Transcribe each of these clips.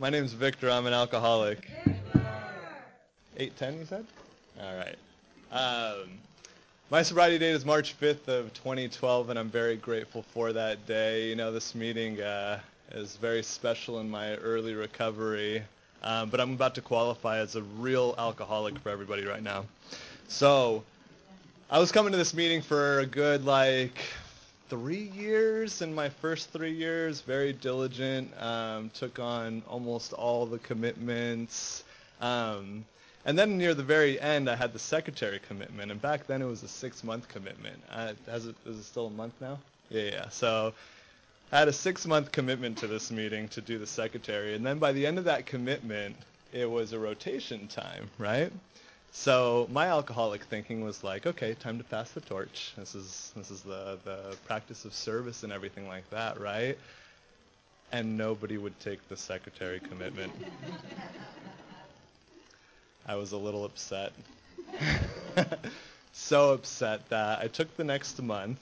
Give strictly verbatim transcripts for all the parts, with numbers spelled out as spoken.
My name's Victor. I'm an alcoholic. eight ten, you said? All right. Um, my sobriety date is March fifth of twenty twelve, and I'm very grateful for that day. You know, this meeting uh, is very special in my early recovery, um, but I'm about to qualify as a real alcoholic for everybody right now. So I was coming to this meeting for a good, like, three years. In my first three years, very diligent, um, took on almost all the commitments. Um, and then near the very end, I had the secretary commitment, and back then it was a six-month commitment. Uh, has it, is it still a month now? Yeah, yeah. So I had a six-month commitment to this meeting to do the secretary, and then by the end of that commitment, it was a rotation time, right? So my alcoholic thinking was like, okay, time to pass the torch. This is this is the, the practice of service and everything like that, right? And nobody would take the secretary commitment. I was a little upset. So upset that I took the next month,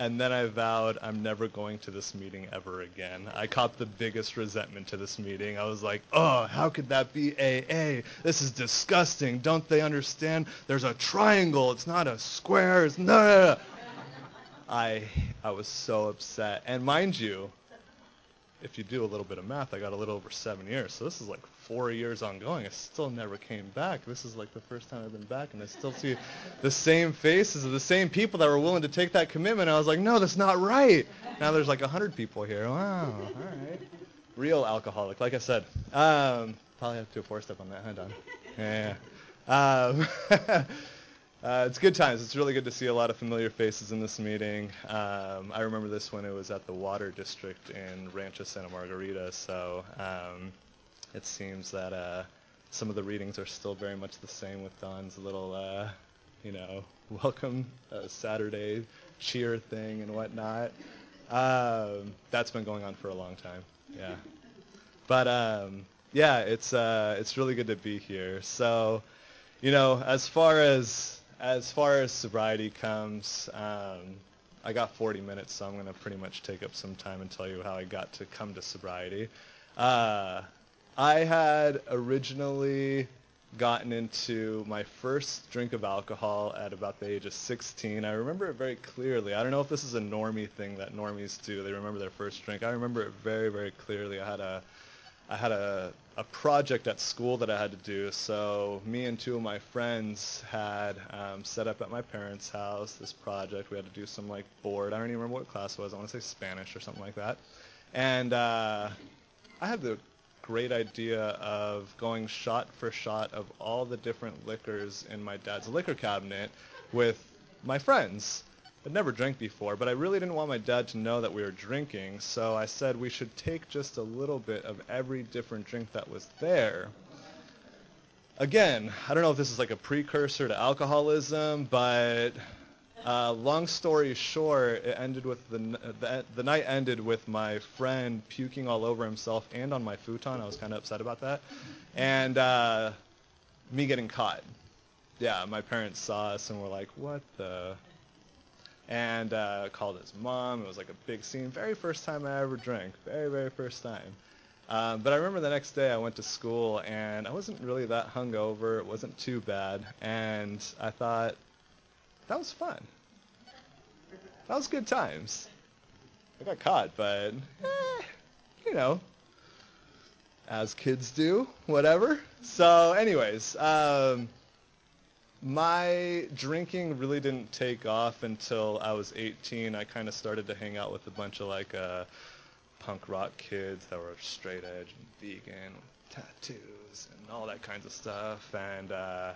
and then I vowed I'm never going to this meeting ever again. I caught the biggest resentment to this meeting. I was like, oh, how could that be A A? This is disgusting. Don't they understand? There's a triangle. It's not a square. It's no, no, no. I, I was so upset. And mind you, if you do a little bit of math, I got a little over seven years. So this is like four years ongoing. I still never came back. This is like the first time I've been back, and I still see the same faces of the same people that were willing to take that commitment. I was like, no, that's not right. Now there's like one hundred people here. Wow, all right. Real alcoholic, like I said. Um, probably have to do a four-step on that, huh, Don? Yeah. Um, uh, it's good times. It's really good to see a lot of familiar faces in this meeting. Um, I remember this when it was at the Water District in Rancho Santa Margarita, so... Um, it seems that uh, some of the readings are still very much the same, with Don's little, uh, you know, welcome uh, Saturday cheer thing and whatnot. Um, that's been going on for a long time, yeah. But um, yeah, it's uh, it's really good to be here. So, you know, as far as as far as sobriety comes, um, I got forty minutes, so I'm gonna pretty much take up some time and tell you how I got to come to sobriety. Uh, I had originally gotten into my first drink of alcohol at about the age of sixteen. I remember it very clearly. I don't know if this is a normie thing that normies do. They remember their first drink. I remember it very, very clearly. I had a, I had a, a project at school that I had to do. So me and two of my friends had um, set up at my parents' house this project. We had to do some like board. I don't even remember what class it was. I want to say Spanish or something like that. And uh, I had the great idea of going shot for shot of all the different liquors in my dad's liquor cabinet with my friends. I'd never drank before, but I really didn't want my dad to know that we were drinking, so I said we should take just a little bit of every different drink that was there. Again, I don't know if this is like a precursor to alcoholism, but uh, long story short, it ended with the, the the night ended with my friend puking all over himself and on my futon. I was kind of upset about that, and uh, me getting caught. Yeah, my parents saw us and were like, "What the?" And uh, called his mom. It was like a big scene. Very first time I ever drank. Very very first time. Um, but I remember the next day I went to school and I wasn't really that hungover. It wasn't too bad, and I thought, that was fun. That was good times. I got caught, but, eh, you know, as kids do, whatever. So anyways, um, my drinking really didn't take off until I was eighteen. I kind of started to hang out with a bunch of, like, uh, punk rock kids that were straight edge and vegan, with tattoos and all that kinds of stuff, and, uh...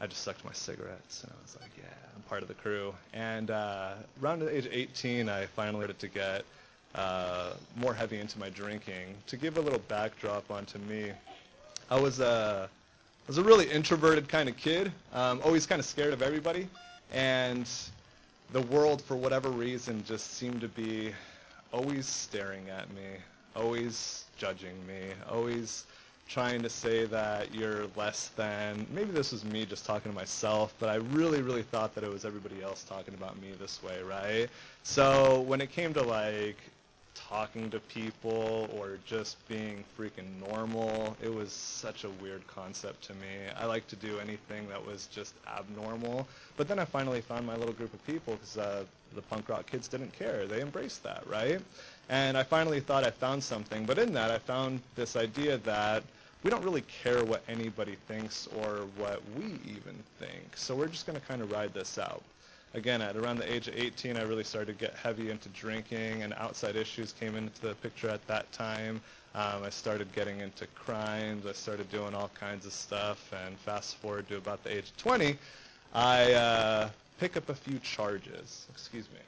I just sucked my cigarettes, and I was like, yeah, I'm part of the crew. And uh, around the age of eighteen, I finally started to get uh, more heavy into my drinking. To give a little backdrop onto me, I was a, I was a really introverted kind of kid, um, always kind of scared of everybody. And the world, for whatever reason, just seemed to be always staring at me, always judging me, always trying to say that you're less than. Maybe this was me just talking to myself, but I really, really thought that it was everybody else talking about me this way, right? So when it came to like talking to people or just being freaking normal. It was such a weird concept to me. I liked to do anything that was just abnormal. But then I finally found my little group of people because uh, the punk rock kids didn't care. They embraced that, right? And I finally thought I found something. But in that, I found this idea that we don't really care what anybody thinks or what we even think. So we're just going to kind of ride this out. Again, at around the age of eighteen, I really started to get heavy into drinking, and outside issues came into the picture at that time. Um, I started getting into crimes. I started doing all kinds of stuff, and fast forward to about the age of twenty, I uh, pick up a few charges. Excuse me.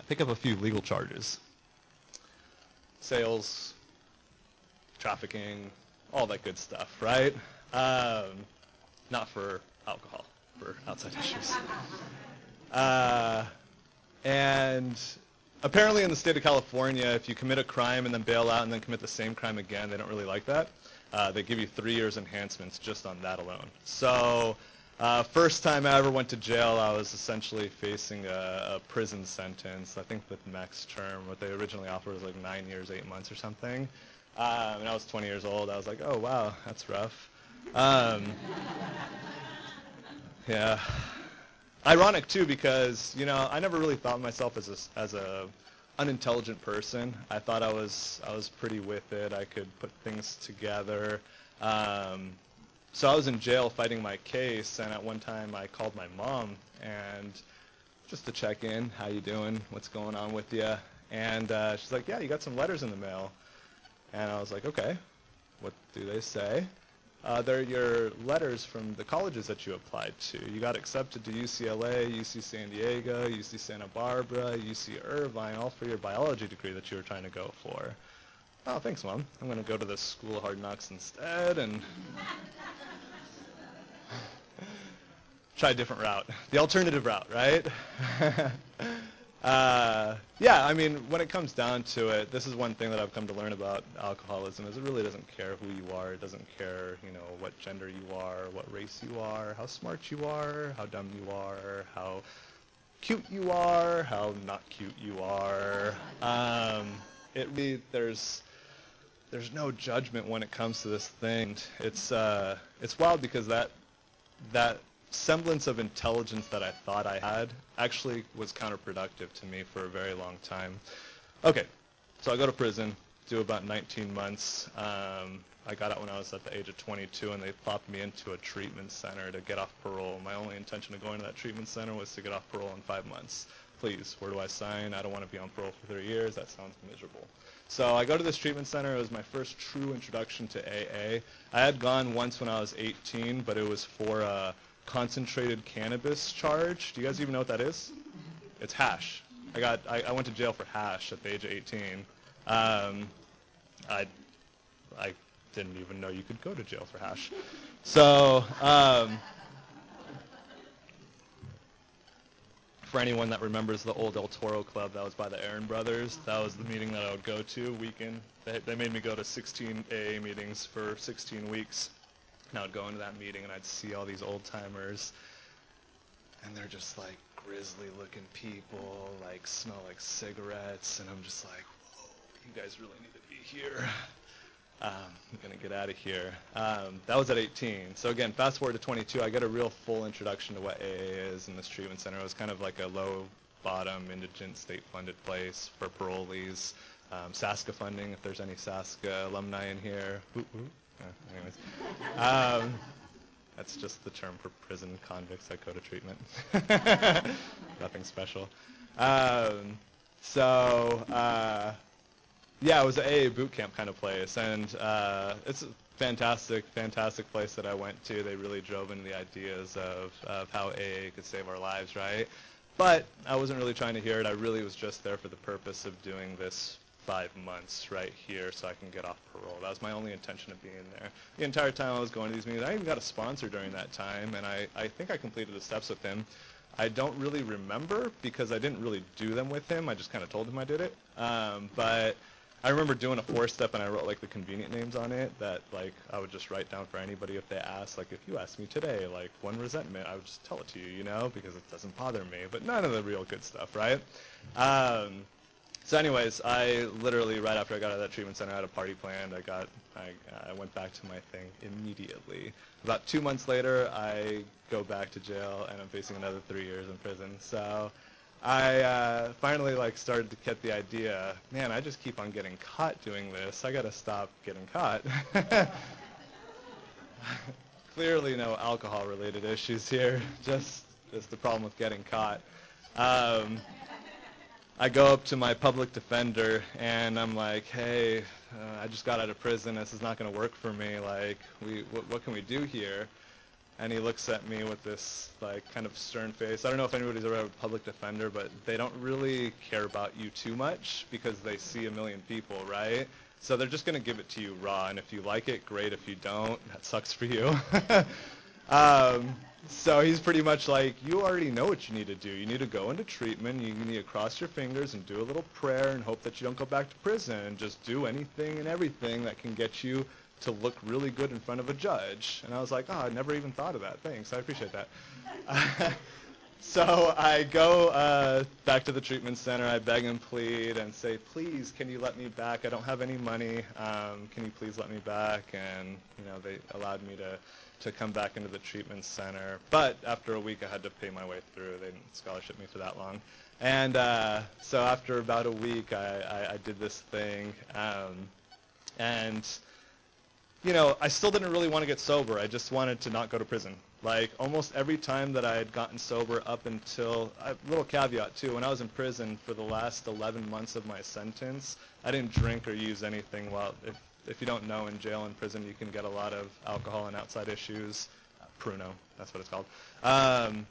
I pick up a few legal charges. Sales, trafficking, all that good stuff, right? Um, not for alcohol, for outside issues. Uh, and apparently in the state of California, if you commit a crime and then bail out and then commit the same crime again, they don't really like that. Uh, they give you three years enhancements just on that alone. So uh, first time I ever went to jail, I was essentially facing a, a prison sentence. I think the max term, what they originally offered was like nine years, eight months or something. Uh, when I was twenty years old, I was like, oh, wow, that's rough. Um, yeah. Ironic, too, because, you know, I never really thought of myself as a, as a unintelligent person. I thought I was, I was pretty with it. I could put things together. Um, so I was in jail fighting my case, and at one time I called my mom, and just to check in, how you doing, what's going on with you? And uh, she's like, yeah, you got some letters in the mail. And I was like, okay, what do they say? Uh, they're your letters from the colleges that you applied to. You got accepted to U C L A, U C San Diego, U C Santa Barbara, U C Irvine, all for your biology degree that you were trying to go for. Oh, thanks, Mom. I'm going to go to the School of Hard Knocks instead and try a different route. The alternative route, right? Uh, yeah, I mean, when it comes down to it, this is one thing that I've come to learn about alcoholism is it really doesn't care who you are. It doesn't care, you know, what gender you are, what race you are, how smart you are, how dumb you are, how cute you are, how not cute you are. Um, it really, there's, there's no judgment when it comes to this thing. It's, uh, it's wild because that, that, semblance of intelligence that I thought I had actually was counterproductive to me for a very long time. Okay, so I go to prison, do about nineteen months. Um, I got out when I was at the age of twenty-two, and they plopped me into a treatment center to get off parole. My only intention of going to that treatment center was to get off parole in five months. Please, where do I sign? I don't want to be on parole for three years. That sounds miserable. So I go to this treatment center. It was my first true introduction to A A. I had gone once when I was eighteen, but it was for a concentrated cannabis charge. Do you guys even know what that is? It's hash. I got. I, I went to jail for hash at the age of eighteen. Um, I, I didn't even know you could go to jail for hash. So, um, for anyone that remembers the old El Toro Club, that was by the Aaron Brothers. That was the meeting that I would go to weekend. They, they made me go to sixteen A A meetings for sixteen weeks. And I would go into that meeting, and I'd see all these old-timers, and they're just, like, grizzly-looking people, like, smell like cigarettes, and I'm just like, whoa, you guys really need to be here. Um, I'm going to get out of here. Um, that was at eighteen. So, again, fast forward to twenty-two, I get a real full introduction to what A A is in this treatment center. It was kind of like a low-bottom, indigent, state-funded place for parolees, um, SASCA funding, if there's any SASCA alumni in here. Ooh, ooh. Uh, anyways, um, that's just the term for prison convicts that go to treatment. Nothing special. Um, so, uh, yeah, it was an A A boot camp kind of place, and uh, it's a fantastic, fantastic place that I went to. They really drove into the ideas of, of how A A could save our lives, right? But I wasn't really trying to hear it. I really was just there for the purpose of doing this five months right here so I can get off parole. That was my only intention of being there. The entire time I was going to these meetings, I even got a sponsor during that time, and I, I think I completed the steps with him. I don't really remember because I didn't really do them with him. I just kind of told him I did it. Um, but I remember doing a four-step and I wrote like the convenient names on it that like I would just write down for anybody if they asked. Like if you asked me today, like one resentment, I would just tell it to you, you know, because it doesn't bother me. But none of the real good stuff, right? Um, so anyways, I literally right after I got out of that treatment center, I had a party planned. I got, I, I went back to my thing immediately. About two months later, I go back to jail and I'm facing another three years in prison. So I uh, finally like started to get the idea, man, I just keep on getting caught doing this. I got to stop getting caught. Clearly no alcohol-related issues here, just, just the problem with getting caught. Um, I go up to my public defender, and I'm like, hey, uh, I just got out of prison. This is not going to work for me. Like, we, wh what can we do here? And he looks at me with this like kind of stern face. I don't know if anybody's ever had a public defender, but they don't really care about you too much because they see a million people, right? So they're just going to give it to you raw, and if you like it, great. If you don't, that sucks for you. um, so he's pretty much like, you already know what you need to do. You need to go into treatment. You need to cross your fingers and do a little prayer and hope that you don't go back to prison and just do anything and everything that can get you to look really good in front of a judge. And I was like, oh, I never even thought of that. Thanks, I appreciate that. Uh, so I go uh, back to the treatment center. I beg and plead and say, please, can you let me back? I don't have any money. Um, can you please let me back? And you know, they allowed me to, to come back into the treatment center. But after a week, I had to pay my way through. They didn't scholarship me for that long. And uh, so after about a week, I, I, I did this thing. Um, and you know, I still didn't really want to get sober. I just wanted to not go to prison. Like, almost every time that I had gotten sober up until, a little caveat too, when I was in prison for the last eleven months of my sentence, I didn't drink or use anything. Well, if, if you don't know, in jail and prison, you can get a lot of alcohol and outside issues. Uh, Pruno, that's what it's called. Um,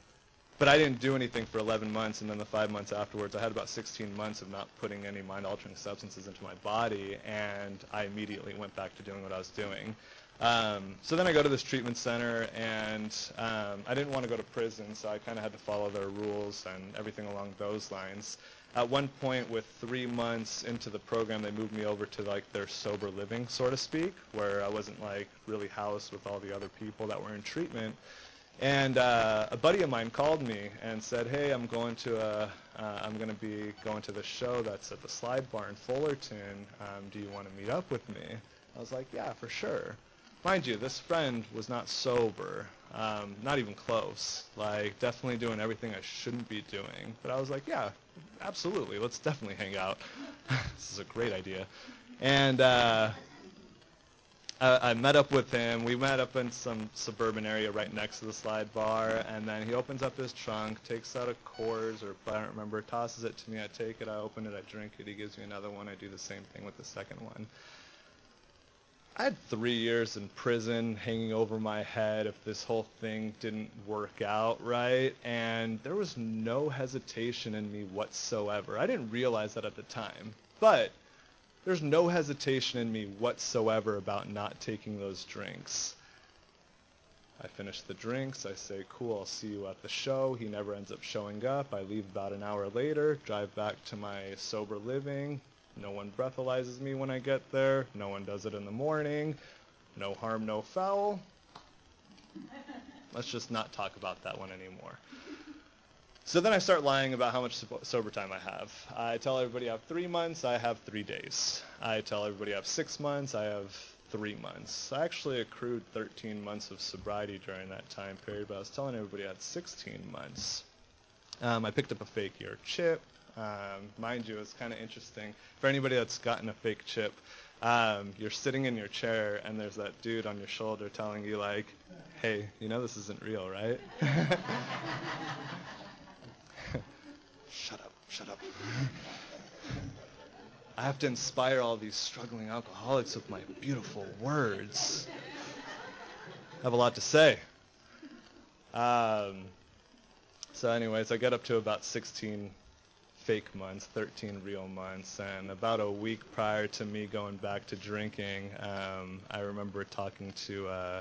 but I didn't do anything for eleven months, and then the five months afterwards, I had about sixteen months of not putting any mind-altering substances into my body, and I immediately went back to doing what I was doing. Um, so then I go to this treatment center, and um, I didn't want to go to prison, so I kind of had to follow their rules and everything along those lines. At one point, with three months into the program, they moved me over to like their sober living, so to speak, where I wasn't like really housed with all the other people that were in treatment. And uh, a buddy of mine called me and said, "Hey, I'm going to a, uh, I'm going to be going to this show that's at the Slide Bar in Fullerton. Um, do you want to meet up with me?" I was like, "Yeah, for sure." Mind you, this friend was not sober, um, not even close. Like, definitely doing everything I shouldn't be doing. But I was like, "Yeah, absolutely. Let's definitely hang out. This is a great idea." And Uh, Uh, I met up with him. We met up in some suburban area right next to the Slide Bar, and then he opens up his trunk, takes out a Coors, or I don't remember, tosses it to me. I take it, I open it, I drink it. He gives me another one. I do the same thing with the second one. I had three years in prison hanging over my head if this whole thing didn't work out right, and there was no hesitation in me whatsoever. I didn't realize that at the time, but there's no hesitation in me whatsoever about not taking those drinks. I finish the drinks. I say, cool, I'll see you at the show. He never ends up showing up. I leave about an hour later, drive back to my sober living. No one breathalyzes me when I get there. No one does it in the morning. No harm, no foul. Let's just not talk about that one anymore. So then I start lying about how much sober time I have. I tell everybody I have three months, I have three days. I tell everybody I have six months, I have three months. I actually accrued thirteen months of sobriety during that time period, but I was telling everybody I had sixteen months. Um, I picked up a fake ear chip. Um, mind you, it's kind of interesting. For anybody that's gotten a fake chip, um, you're sitting in your chair and there's that dude on your shoulder telling you like, hey, you know this isn't real, right? Shut up, shut up. I have to inspire all these struggling alcoholics with my beautiful words. I have a lot to say. Um, so anyways, I get up to about sixteen fake months, thirteen real months, and about a week prior to me going back to drinking, um, I remember talking to, uh,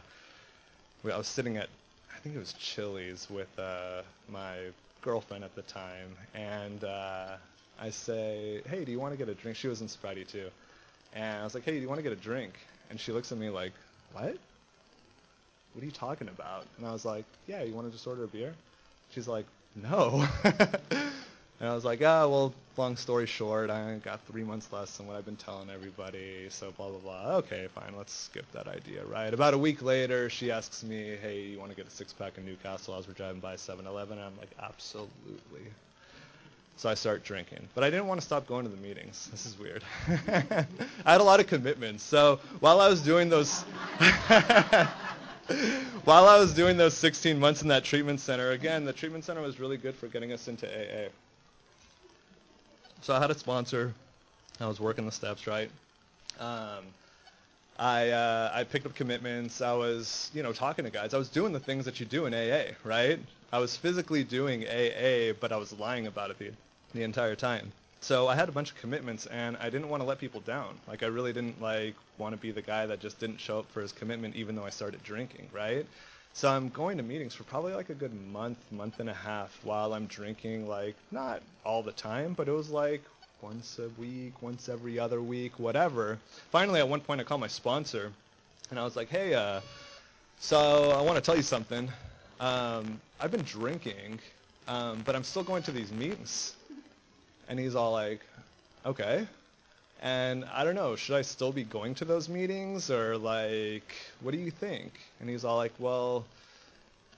I was sitting at, I think it was Chili's with uh, my girlfriend at the time, and uh, I say, hey, do you want to get a drink? She was in sobriety too. And I was like, hey, do you want to get a drink? And she looks at me like, what? What are you talking about? And I was like, yeah, you want to just order a beer? She's like, no. And I was like, ah, well, long story short, I got three months less than what I've been telling everybody, so blah, blah, blah. Okay, fine, let's skip that idea, right? About a week later, she asks me, hey, you want to get a six-pack in Newcastle as we're driving by seven eleven? And I'm like, absolutely. So I start drinking. But I didn't want to stop going to the meetings. This is weird. I had a lot of commitments. So while I was doing those... While I was doing those sixteen months in that treatment center, again, the treatment center was really good for getting us into A A. So I had a sponsor. I was working the steps, right? Um, I uh, I picked up commitments. I was, you know, talking to guys. I was doing the things that you do in A A, right? I was physically doing A A, but I was lying about it the, the entire time. So I had a bunch of commitments, and I didn't want to let people down. Like, I really didn't, like, want to be the guy that just didn't show up for his commitment even though I started drinking, right? So I'm going to meetings for probably, like, a good month, month and a half while I'm drinking, like, not all the time, but it was, like, once a week, once every other week, whatever. Finally, at one point, I called my sponsor, and I was like, hey, uh, so I want to tell you something. Um, I've been drinking, um, but I'm still going to these meetings. And he's all like, okay. And I don't know, should I still be going to those meetings? Or like, what do you think? And he's all like, well,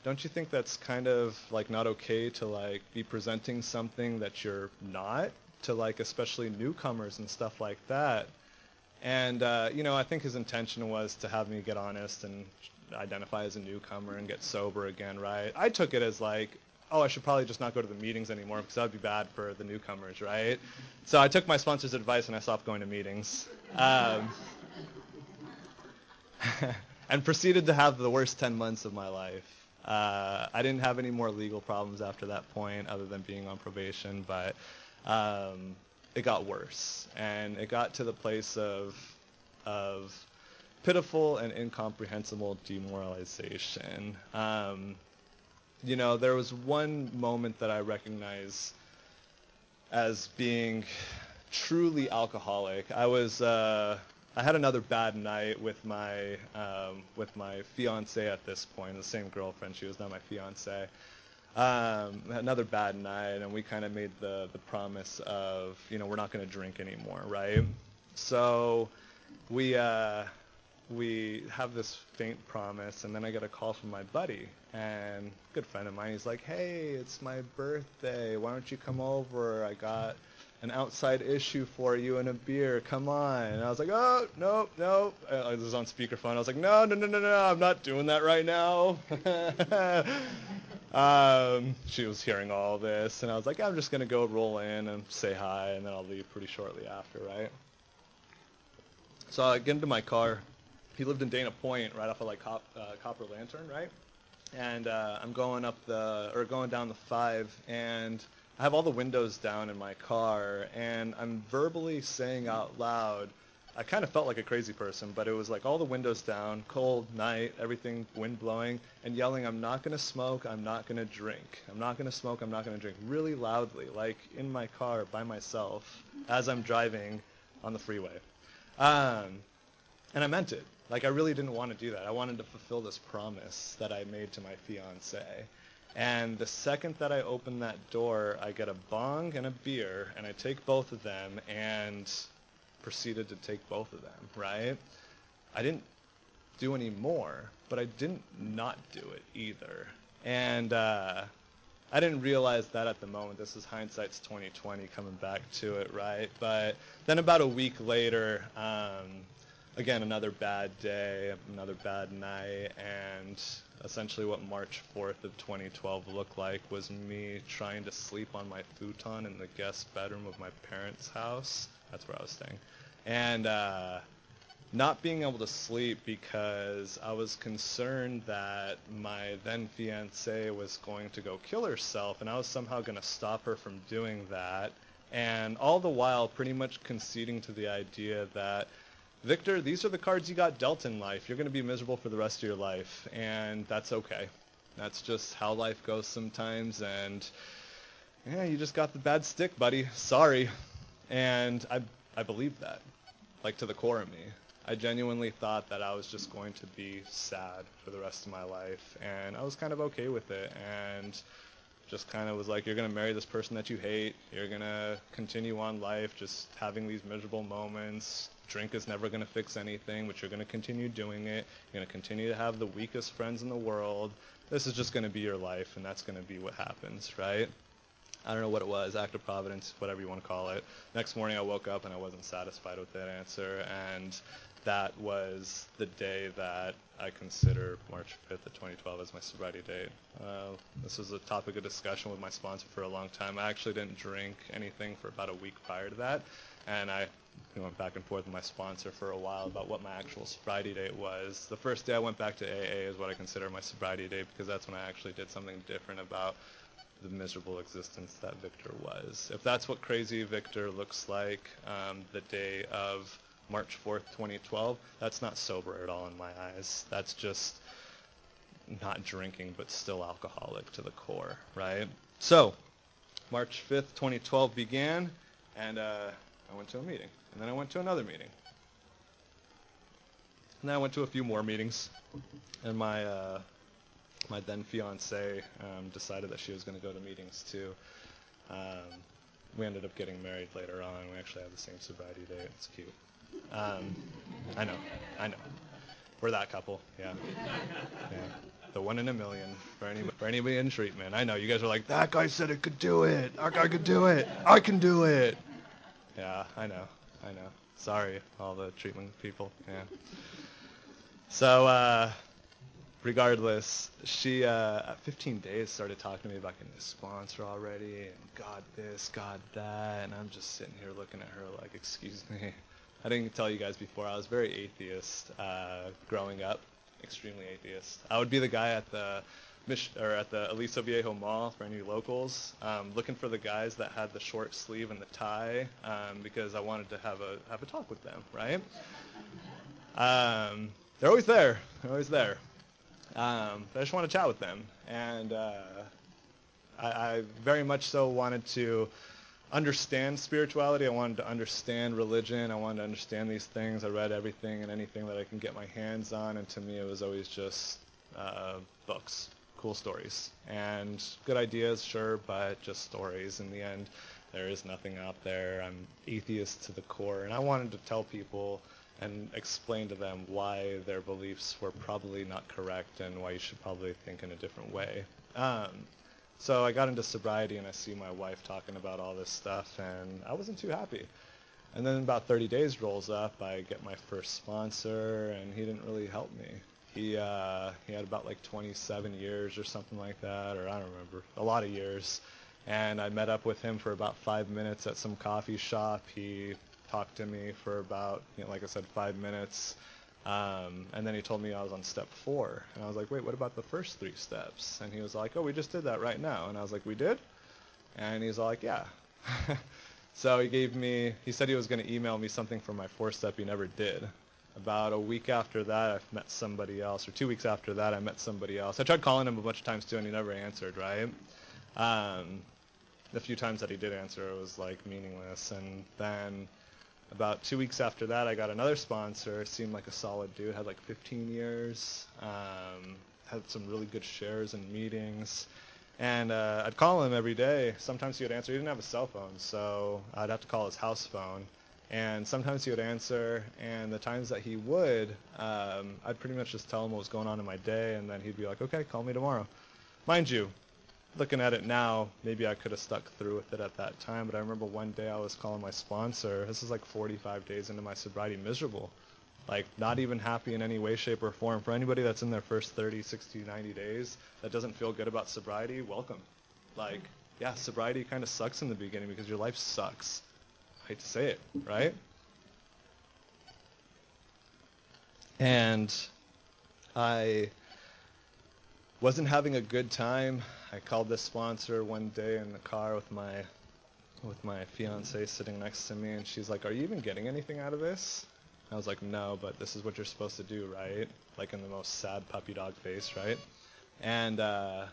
don't you think that's kind of like not okay to like be presenting something that you're not to like especially newcomers and stuff like that? And, uh, you know, I think his intention was to have me get honest and identify as a newcomer and get sober again, right? I took it as like, oh, I should probably just not go to the meetings anymore because that would be bad for the newcomers, right? So I took my sponsor's advice and I stopped going to meetings. Um, and proceeded to have the worst ten months of my life. Uh, I didn't have any more legal problems after that point other than being on probation, but um, it got worse. And it got to the place of of pitiful and incomprehensible demoralization. Um, You know, there was one moment that I recognize as being truly alcoholic. I was, uh, I had another bad night with my, um, with my fiance at this point, the same girlfriend. She was now my fiance. Um, another bad night, and we kind of made the, the promise of, you know, we're not going to drink anymore, right? So we, uh, we have this faint promise, and then I get a call from my buddy, and good friend of mine, he's like, hey, it's my birthday, why don't you come over, I got an outside issue for you and a beer, come on. And I was like, oh, no, no, I was on speakerphone, I was like, no, no, no, no, no, I'm not doing that right now. um, she was hearing all this, and I was like, I'm just going to go roll in and say hi, and then I'll leave pretty shortly after, right? So I get into my car. He lived in Dana Point, right off of like Cop, uh, Copper Lantern, right? And uh, I'm going up the or going down the five, and I have all the windows down in my car, and I'm verbally saying out loud. I kind of felt like a crazy person, but it was like all the windows down, cold night, everything wind blowing, and yelling, "I'm not gonna smoke. I'm not gonna drink. I'm not gonna smoke. I'm not gonna drink." Really loudly, like in my car by myself, as I'm driving on the freeway, um, and I meant it. Like, I really didn't want to do that. I wanted to fulfill this promise that I made to my fiancé. And the second that I open that door, I get a bong and a beer, and I take both of them and proceeded to take both of them, right? I didn't do any more, but I didn't not do it either. And uh, I didn't realize that at the moment. This is hindsight's twenty twenty coming back to it, right? But then about a week later... Um, Again, another bad day, another bad night, and essentially what March fourth of twenty twelve looked like was me trying to sleep on my futon in the guest bedroom of my parents' house. That's where I was staying. And uh, not being able to sleep because I was concerned that my then-fiancée was going to go kill herself, and I was somehow going to stop her from doing that, and all the while pretty much conceding to the idea that Victor, these are the cards you got dealt in life. You're going to be miserable for the rest of your life, and that's okay. That's just how life goes sometimes, and yeah, you just got the bad stick, buddy. Sorry. And I I believed that. like to the core of me. I genuinely thought that I was just going to be sad for the rest of my life, and I was kind of okay with it, and just kind of was like, you're going to marry this person that you hate, you're going to continue on life just having these miserable moments, drink is never going to fix anything, but you're going to continue doing it, you're going to continue to have the weakest friends in the world, this is just going to be your life, and that's going to be what happens, right? I don't know what it was, act of providence, whatever you want to call it. Next morning I woke up and I wasn't satisfied with that answer, and that was the day that I consider March fifth of twenty twelve as my sobriety date. Uh, this was a topic of discussion with my sponsor for a long time. I actually didn't drink anything for about a week prior to that, and I went back and forth with my sponsor for a while about what my actual sobriety date was. The first day I went back to A A is what I consider my sobriety date, because that's when I actually did something different about the miserable existence that Victor was. If that's what crazy Victor looks like um, the day of March fourth, twenty twelve, that's not sober at all in my eyes. That's just not drinking, but still alcoholic to the core, right? So, March fifth, twenty twelve began, and uh, I went to a meeting. And then I went to another meeting. And then I went to a few more meetings. And my, uh, my then fiancée um, decided that she was going to go to meetings too. Um, we ended up getting married later on. We actually have the same sobriety date. It's cute. Um, I know, I know. We're that couple, yeah. yeah. The one in a million for, any, for anybody in treatment. I know, you guys are like, that guy said it could do it. Our guy could do it. I can do it. Yeah, I know, I know. Sorry, all the treatment people, yeah. So, uh, regardless, she, uh, at fifteen days started talking to me about getting a sponsor already, and God this, God that, and I'm just sitting here looking at her like, excuse me. I didn't tell you guys before, I was very atheist uh, growing up, extremely atheist. I would be the guy at the Mich- or at the Aliso Viejo Mall, for any locals, um, looking for the guys that had the short sleeve and the tie, um, because I wanted to have a have a talk with them, right? Um, they're always there, they're always there. Um, but I just want to chat with them, and uh, I, I very much so wanted to understand spirituality. I wanted to understand religion. I wanted to understand these things. I read everything and anything that I can get my hands on, and to me it was always just uh, books, cool stories, and good ideas, sure, but just stories. In the end, there is nothing out there. I'm atheist to the core, and I wanted to tell people and explain to them why their beliefs were probably not correct and why you should probably think in a different way. Um, So I got into sobriety, and I see my wife talking about all this stuff, and I wasn't too happy. And then about thirty days rolls up, I get my first sponsor, and he didn't really help me. He uh, he had about like twenty-seven years or something like that, or I don't remember, a lot of years. And I met up with him for about five minutes at some coffee shop. He talked to me for about, you know, like I said, five minutes. Um, and then he told me I was on step four, and I was like, wait, what about the first three steps? And he was like, oh, we just did that right now. And I was like, we did? And he's like, yeah. So he gave me, he said he was going to email me something for my fourth step. He never did. About a week after that, I met somebody else, or two weeks after that, I met somebody else. I tried calling him a bunch of times too, and he never answered, right? Um, the few times that he did answer, it was like meaningless. And then about two weeks after that, I got another sponsor. Seemed like a solid dude. Had like fifteen years. Um, had some really good shares and meetings. And uh, I'd call him every day. Sometimes he would answer. He didn't have a cell phone, so I'd have to call his house phone. And sometimes he would answer. And the times that he would, um, I'd pretty much just tell him what was going on in my day. And then he'd be like, okay, call me tomorrow. Mind you, looking at it now, maybe I could have stuck through with it at that time, but I remember one day I was calling my sponsor. This is like forty-five days into my sobriety, miserable. Like, not even happy in any way, shape, or form. For anybody that's in their first thirty, sixty, ninety days that doesn't feel good about sobriety, welcome. Like, yeah, sobriety kind of sucks in the beginning because your life sucks. I hate to say it, right? And I wasn't having a good time. I called this sponsor one day in the car with my with my fiance sitting next to me, and she's like, are you even getting anything out of this? I was like, no, but this is what you're supposed to do, right? Like, in the most sad puppy dog face, right? And uh,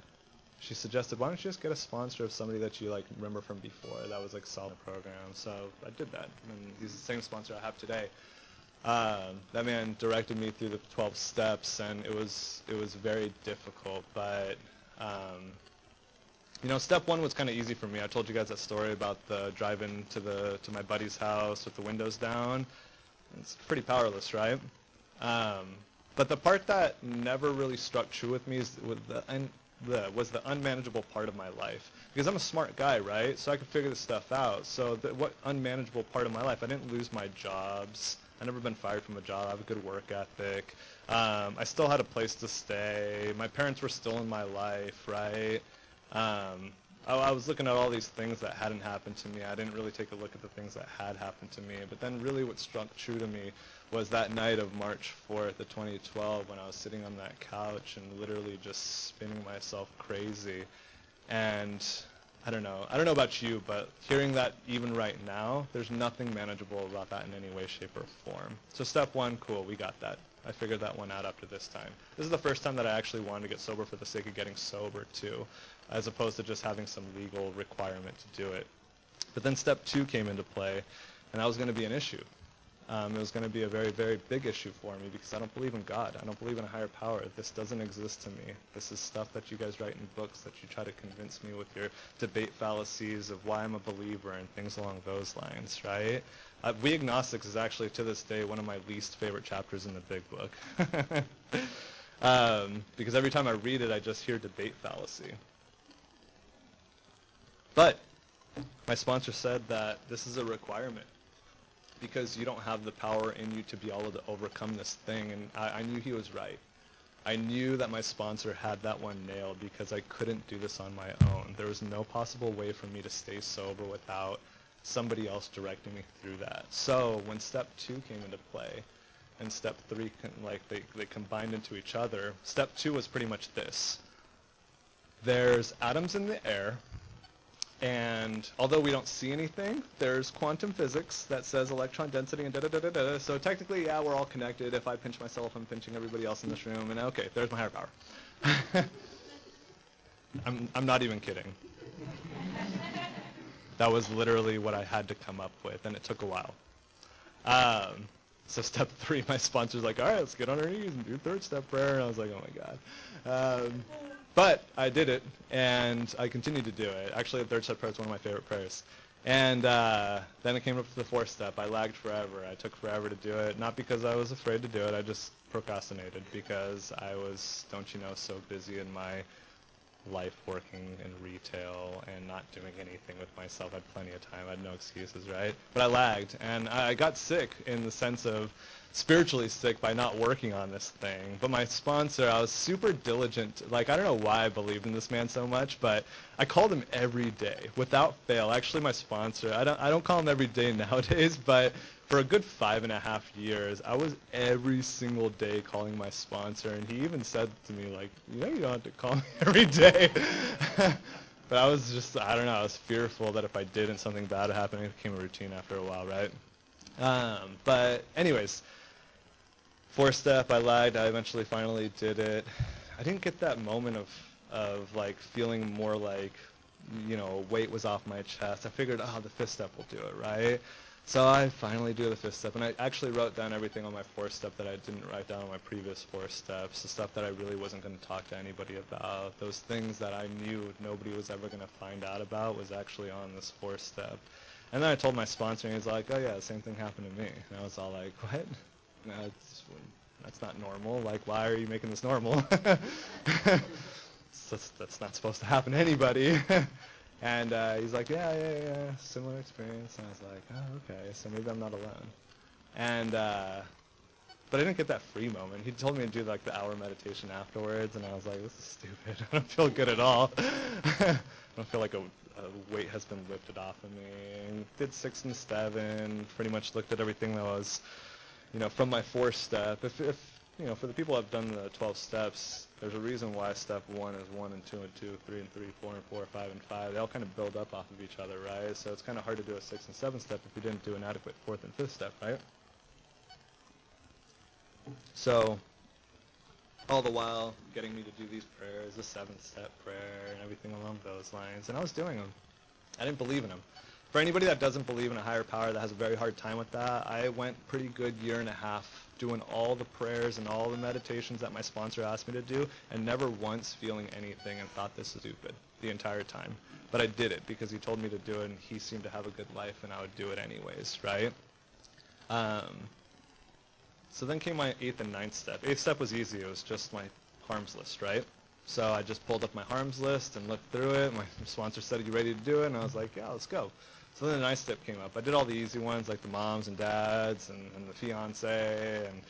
she suggested, why don't you just get a sponsor of somebody that you like remember from before that was like solid program. So I did that, and he's the same sponsor I have today. Um, that man directed me through the twelve steps, and it was it was very difficult, but um, you know, step one was kind of easy for me. I told you guys that story about the drive-in to the to my buddy's house with the windows down. It's pretty powerless, right? Um, but the part that never really struck true with me is with the un the was the unmanageable part of my life, because I'm a smart guy, right? So I could figure this stuff out. So the, what unmanageable part of my life? I didn't lose my jobs. I've never been fired from a job. I have a good work ethic. Um, I still had a place to stay. My parents were still in my life, right? Um, I, I was looking at all these things that hadn't happened to me. I didn't really take a look at the things that had happened to me. But then really what struck true to me was that night of March fourth of twenty twelve when I was sitting on that couch and literally just spinning myself crazy. And I don't know. I don't know about you, but hearing that even right now, there's nothing manageable about that in any way, shape, or form. So step one, cool, we got that. I figured that one out after this time. This is the first time that I actually wanted to get sober for the sake of getting sober, too, as opposed to just having some legal requirement to do it. But then step two came into play, and that was going to be an issue. Um, it was going to be a very, very big issue for me, because I don't believe in God. I don't believe in a higher power. This doesn't exist to me. This is stuff that you guys write in books that you try to convince me with your debate fallacies of why I'm a believer and things along those lines, right? Uh, We Agnostics is actually, to this day, one of my least favorite chapters in the big book. um, because every time I read it, I just hear debate fallacy. But my sponsor said that this is a requirement, because you don't have the power in you to be able to overcome this thing. And I, I knew he was right. I knew that my sponsor had that one nailed, because I couldn't do this on my own. There was no possible way for me to stay sober without somebody else directing me through that. So when step two came into play and step three, like they, they combined into each other, step two was pretty much this. There's atoms in the air. And although we don't see anything, there's quantum physics that says electron density and da-da-da-da-da. So technically, yeah, we're all connected. If I pinch myself, I'm pinching everybody else in this room. And okay, there's my higher power. I'm, I'm not even kidding. That was literally what I had to come up with, and it took a while. Um, so step three, my sponsor's like, all right, let's get on our knees and do third step prayer. And I was like, oh, my God. Um, But I did it, and I continued to do it. Actually, the third step prayer is one of my favorite prayers. And uh, then it came up to the fourth step. I lagged forever. I took forever to do it, not because I was afraid to do it. I just procrastinated because I was, don't you know, so busy in my life working in retail and not doing anything with myself. I had plenty of time. I had no excuses, right? But I lagged, and I got sick in the sense of spiritually sick by not working on this thing. But my sponsor, I was super diligent. Like, I don't know why I believed in this man so much, but I called him every day without fail. Actually, my sponsor, I don't, I don't call him every day nowadays, but for a good five and a half years, I was every single day calling my sponsor, and he even said to me, like, you know, you don't have to call me every day. But I was just, I don't know, I was fearful that if I didn't, something bad would happen. It became a routine after a while, right? Um, but anyways, fourth step, I lied. I eventually finally did it. I didn't get that moment of, of like, feeling more like, you know, weight was off my chest. I figured, oh, the fifth step will do it, right? So I finally do the fifth step, and I actually wrote down everything on my fourth step that I didn't write down on my previous four steps, the stuff that I really wasn't going to talk to anybody about, those things that I knew nobody was ever going to find out about was actually on this fourth step. And then I told my sponsor, and he's like, oh yeah, the same thing happened to me. And I was all like, what? No, it's, that's not normal. Like, why are you making this normal? that's, that's not supposed to happen to anybody. And uh, he's like, yeah, yeah, yeah, similar experience. And I was like, oh, okay, so maybe I'm not alone. And, uh, but I didn't get that free moment. He told me to do, like, the hour meditation afterwards, and I was like, this is stupid. I don't feel good at all. I don't feel like a, a weight has been lifted off of me. And did six and seven, pretty much looked at everything that was, you know, from my fourth step. If, if you know, for the people who have done the twelve steps, there's a reason why step one is one and two and two, three and three, four and four, five and five. They all kind of build up off of each other, right? So it's kind of hard to do a six and seven step if you didn't do an adequate fourth and fifth step, right? So all the while getting me to do these prayers, the seventh step prayer and everything along those lines. And I was doing them. I didn't believe in them. For anybody that doesn't believe in a higher power, that has a very hard time with that, I went pretty good year and a half doing all the prayers and all the meditations that my sponsor asked me to do, and never once feeling anything and thought this was stupid the entire time. But I did it because he told me to do it, and he seemed to have a good life, and I would do it anyways, right? Um, so then came my eighth and ninth step. Eighth step was easy. It was just my harms list, right? So I just pulled up my harms list and looked through it. My sponsor said, "Are you ready to do it?" And I was like, "Yeah, let's go." So then the ninth step came up. I did all the easy ones, like the moms and dads and, and the fiancé and,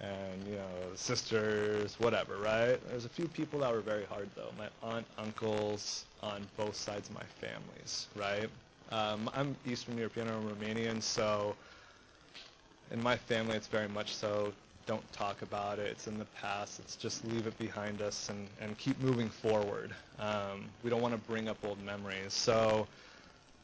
and, you know, sisters, whatever, right? There's a few people that were very hard, though. My aunt, uncles on both sides of my families, right? Um, I'm Eastern European or Romanian, so in my family it's very much so, don't talk about it, it's in the past, it's just leave it behind us and, and keep moving forward. Um, we don't want to bring up old memories. So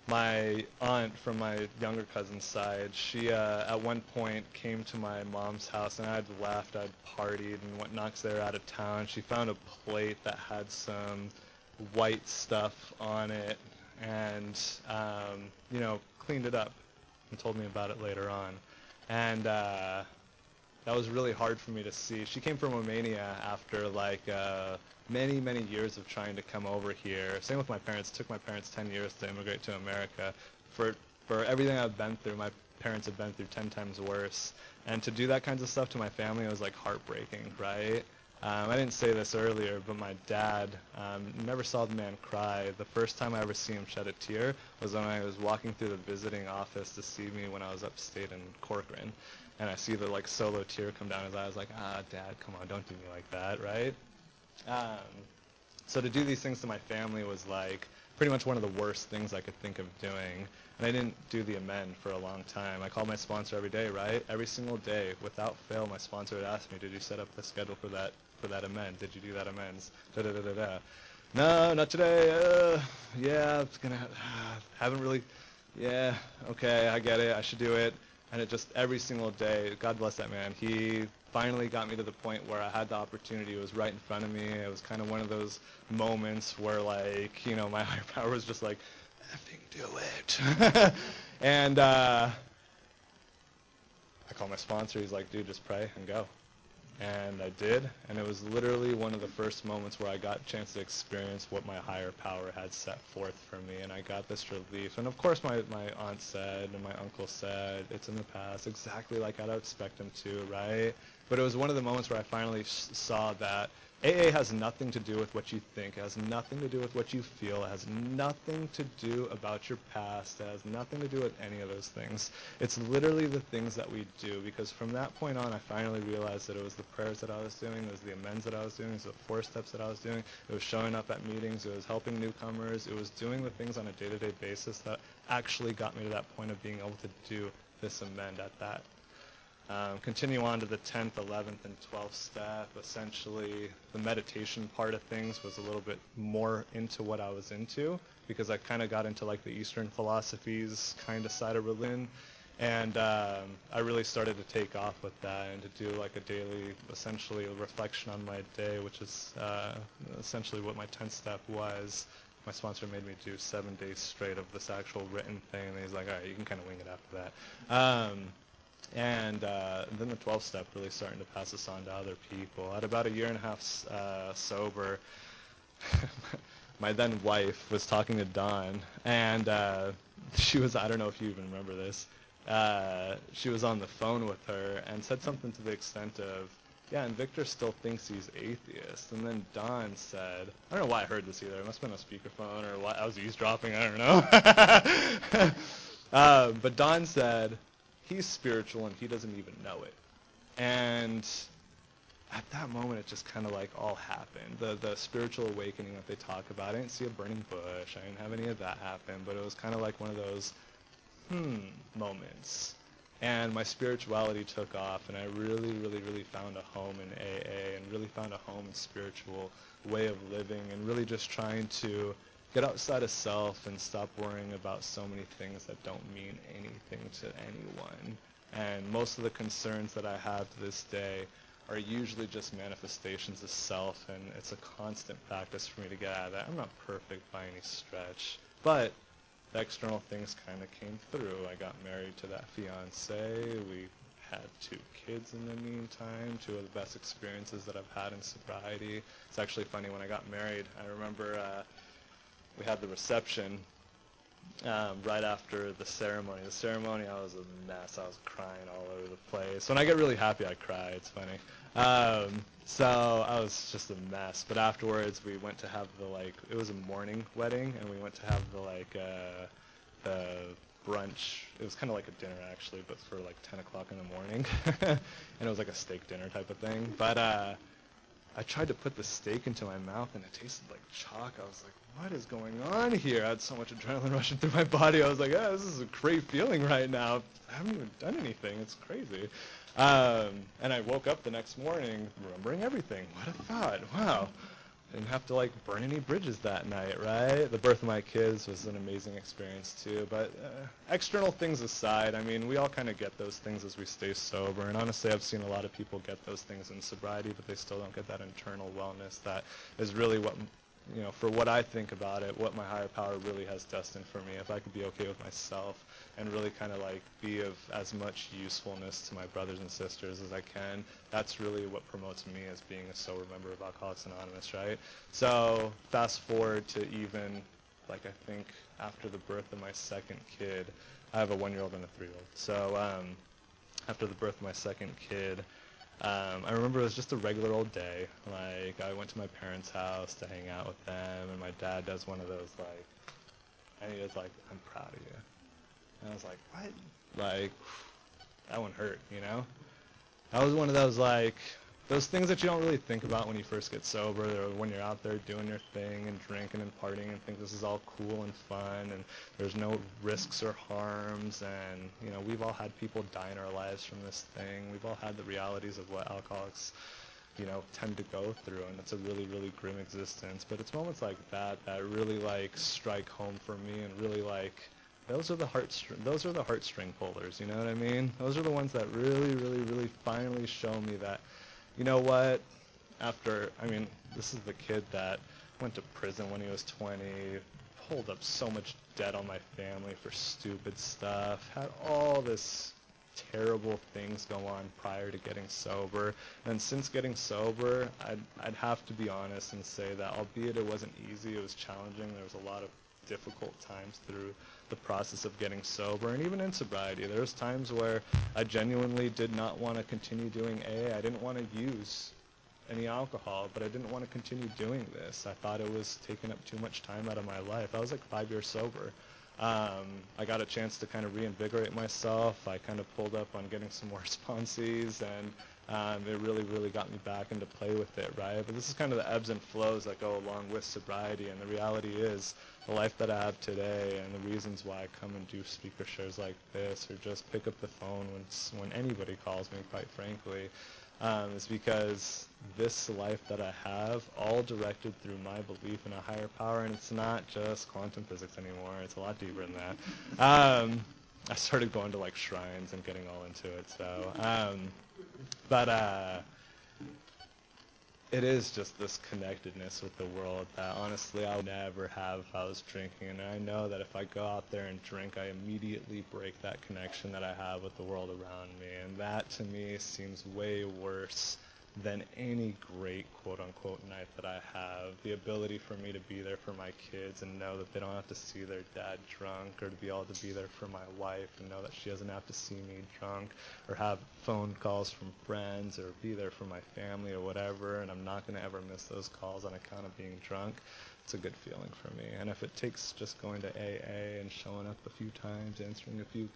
my aunt from my younger cousin's side, she uh, at one point came to my mom's house, and I'd left, I'd partied and whatnot, because they were out of town. She found a plate that had some white stuff on it and, um, you know, cleaned it up and told me about it later on. And uh, that was really hard for me to see. She came from Romania after like uh, many, many years of trying to come over here. Same with my parents. It took my parents ten years to immigrate to America. For for everything I've been through, my parents have been through ten times worse. And to do that kinds of stuff to my family, it was like heartbreaking, right? Um, I didn't say this earlier, but my dad, um, never saw the man cry. The first time I ever see him shed a tear was when I was walking through the visiting office to see me when I was upstate in Corcoran. And I see the like solo tear come down his eye. I was like, ah, Dad, come on, don't do me like that, right? Um, so to do these things to my family was like pretty much one of the worst things I could think of doing. And I didn't do the amend for a long time. I called my sponsor every day, right? Every single day, without fail, my sponsor would ask me, did you set up the schedule for that? for that amend, did you do that amends, da da da da da, no, not today, uh, yeah, it's gonna, uh, haven't really, yeah, okay, I get it, I should do it, and it just, every single day, God bless that man, he finally got me to the point where I had the opportunity, it was right in front of me, it was kind of one of those moments where, like, you know, my higher power was just like, effing do it, and, uh, I called my sponsor, he's like, dude, just pray and go. And I did, and it was literally one of the first moments where I got a chance to experience what my higher power had set forth for me, and I got this relief. And of course my, my aunt said, and my uncle said, it's in the past, exactly like I'd expect them to, right? But it was one of the moments where I finally s- saw that A A has nothing to do with what you think, it has nothing to do with what you feel, it has nothing to do about your past, it has nothing to do with any of those things. It's literally the things that we do, because from that point on I finally realized that it was the prayers that I was doing, it was the amends that I was doing, it was the four steps that I was doing, it was showing up at meetings, it was helping newcomers, it was doing the things on a day-to-day basis that actually got me to that point of being able to do this amend at that. Um, continue on to the tenth, eleventh, and twelfth step. Essentially, the meditation part of things was a little bit more into what I was into, because I kind of got into like the Eastern philosophies kind of side of religion, and um, I really started to take off with that and to do like a daily, essentially, a reflection on my day, which is uh, essentially what my tenth step was. My sponsor made me do seven days straight of this actual written thing, and he's like, all right, you can kind of wing it after that. Um, And uh, then the twelfth step really starting to pass this on to other people. At about a year and a half uh, sober, my then wife was talking to Dawn, and uh, she was, I don't know if you even remember this, uh, she was on the phone with her and said something to the extent of, yeah, and Victor still thinks he's atheist. And then Don said, I don't know why I heard this either, it must have been a speakerphone or why I was eavesdropping, I don't know. uh, but Don said, he's spiritual and he doesn't even know it. And at that moment, it just kind of like all happened. The the spiritual awakening that they talk about, I didn't see a burning bush. I didn't have any of that happen, but it was kind of like one of those hmm moments. And my spirituality took off, and I really, really, really found a home in A A and really found a home in spiritual way of living and really just trying to get outside of self and stop worrying about so many things that don't mean anything to anyone. And most of the concerns that I have to this day are usually just manifestations of self, and it's a constant practice for me to get out of that. I'm not perfect by any stretch, but the external things kind of came through. I got married to that fiancé. We had two kids in the meantime, two of the best experiences that I've had in sobriety. It's actually funny, when I got married, I remember uh, we had the reception um, right after the ceremony. The ceremony, I was a mess. I was crying all over the place. When I get really happy, I cry. It's funny. Um, so I was just a mess. But afterwards, we went to have the, like, it was a morning wedding, and we went to have the, like, uh, the brunch. It was kind of like a dinner, actually, but for like ten o'clock in the morning. And it was like a steak dinner type of thing. But uh, I tried to put the steak into my mouth, and it tasted like chalk. I was like, what is going on here? I had so much adrenaline rushing through my body. I was like, oh, this is a great feeling right now. I haven't even done anything. It's crazy. Um, and I woke up the next morning remembering everything. What a thought. Wow. Didn't have to, like, burn any bridges that night, right? The birth of my kids was an amazing experience, too. But uh, external things aside, I mean, we all kind of get those things as we stay sober. And honestly, I've seen a lot of people get those things in sobriety, but they still don't get that internal wellness that is really what, you know, for what I think about it, what my higher power really has destined for me. If I could be okay with myself and really kind of, like, be of as much usefulness to my brothers and sisters as I can, that's really what promotes me as being a sober member of Alcoholics Anonymous, right? So fast forward to even, like, I think after the birth of my second kid, I have a one-year-old and a three-year-old. So um, after the birth of my second kid, Um, I remember it was just a regular old day. Like, I went to my parents' house to hang out with them, and my dad does one of those, like, and he was like, I'm proud of you. And I was like, what? Like, that one hurt, you know? That was one of those, like, those things that you don't really think about when you first get sober, or when you're out there doing your thing and drinking and partying and think this is all cool and fun and there's no risks or harms. And, you know, we've all had people die in our lives from this thing. We've all had the realities of what alcoholics, you know, tend to go through, and it's a really, really grim existence. But it's moments like that that really, like, strike home for me, and really, like, Those are the heartstring. Those are the heartstring pullers. You know what I mean? Those are the ones that really, really, really finally show me that, you know what? After, I mean, this is the kid that went to prison when he was twenty, pulled up so much debt on my family for stupid stuff, had all this terrible things go on prior to getting sober. And since getting sober, I'd, I'd have to be honest and say that, albeit it wasn't easy, it was challenging. There was a lot of difficult times through the process of getting sober, and even in sobriety, there was times where I genuinely did not want to continue doing A A. I didn't want to use any alcohol, but I didn't want to continue doing this. I thought it was taking up too much time out of my life. I was like five years sober. Um, I got a chance to kind of reinvigorate myself. I kind of pulled up on getting some more sponsees, and Um, it really, really got me back into play with it, right? But this is kind of the ebbs and flows that go along with sobriety, and the reality is the life that I have today and the reasons why I come and do speaker shows like this, or just pick up the phone when, when anybody calls me, quite frankly, um, is because this life that I have, all directed through my belief in a higher power, and it's not just quantum physics anymore. It's a lot deeper than that. Um, I started going to, like, shrines and getting all into it, so... Um, But uh, it is just this connectedness with the world that honestly I would never have if I was drinking. And I know that if I go out there and drink, I immediately break that connection that I have with the world around me. And that to me seems way worse than any great quote-unquote night that I have. The ability for me to be there for my kids and know that they don't have to see their dad drunk, or to be able to be there for my wife and know that she doesn't have to see me drunk, or have phone calls from friends, or be there for my family or whatever, and I'm not going to ever miss those calls on account of being drunk. It's a good feeling for me. And if it takes just going to A A and showing up a few times, answering a few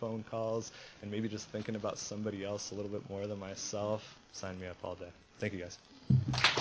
phone calls, and maybe just thinking about somebody else a little bit more than myself, sign me up all day. Thank you, guys.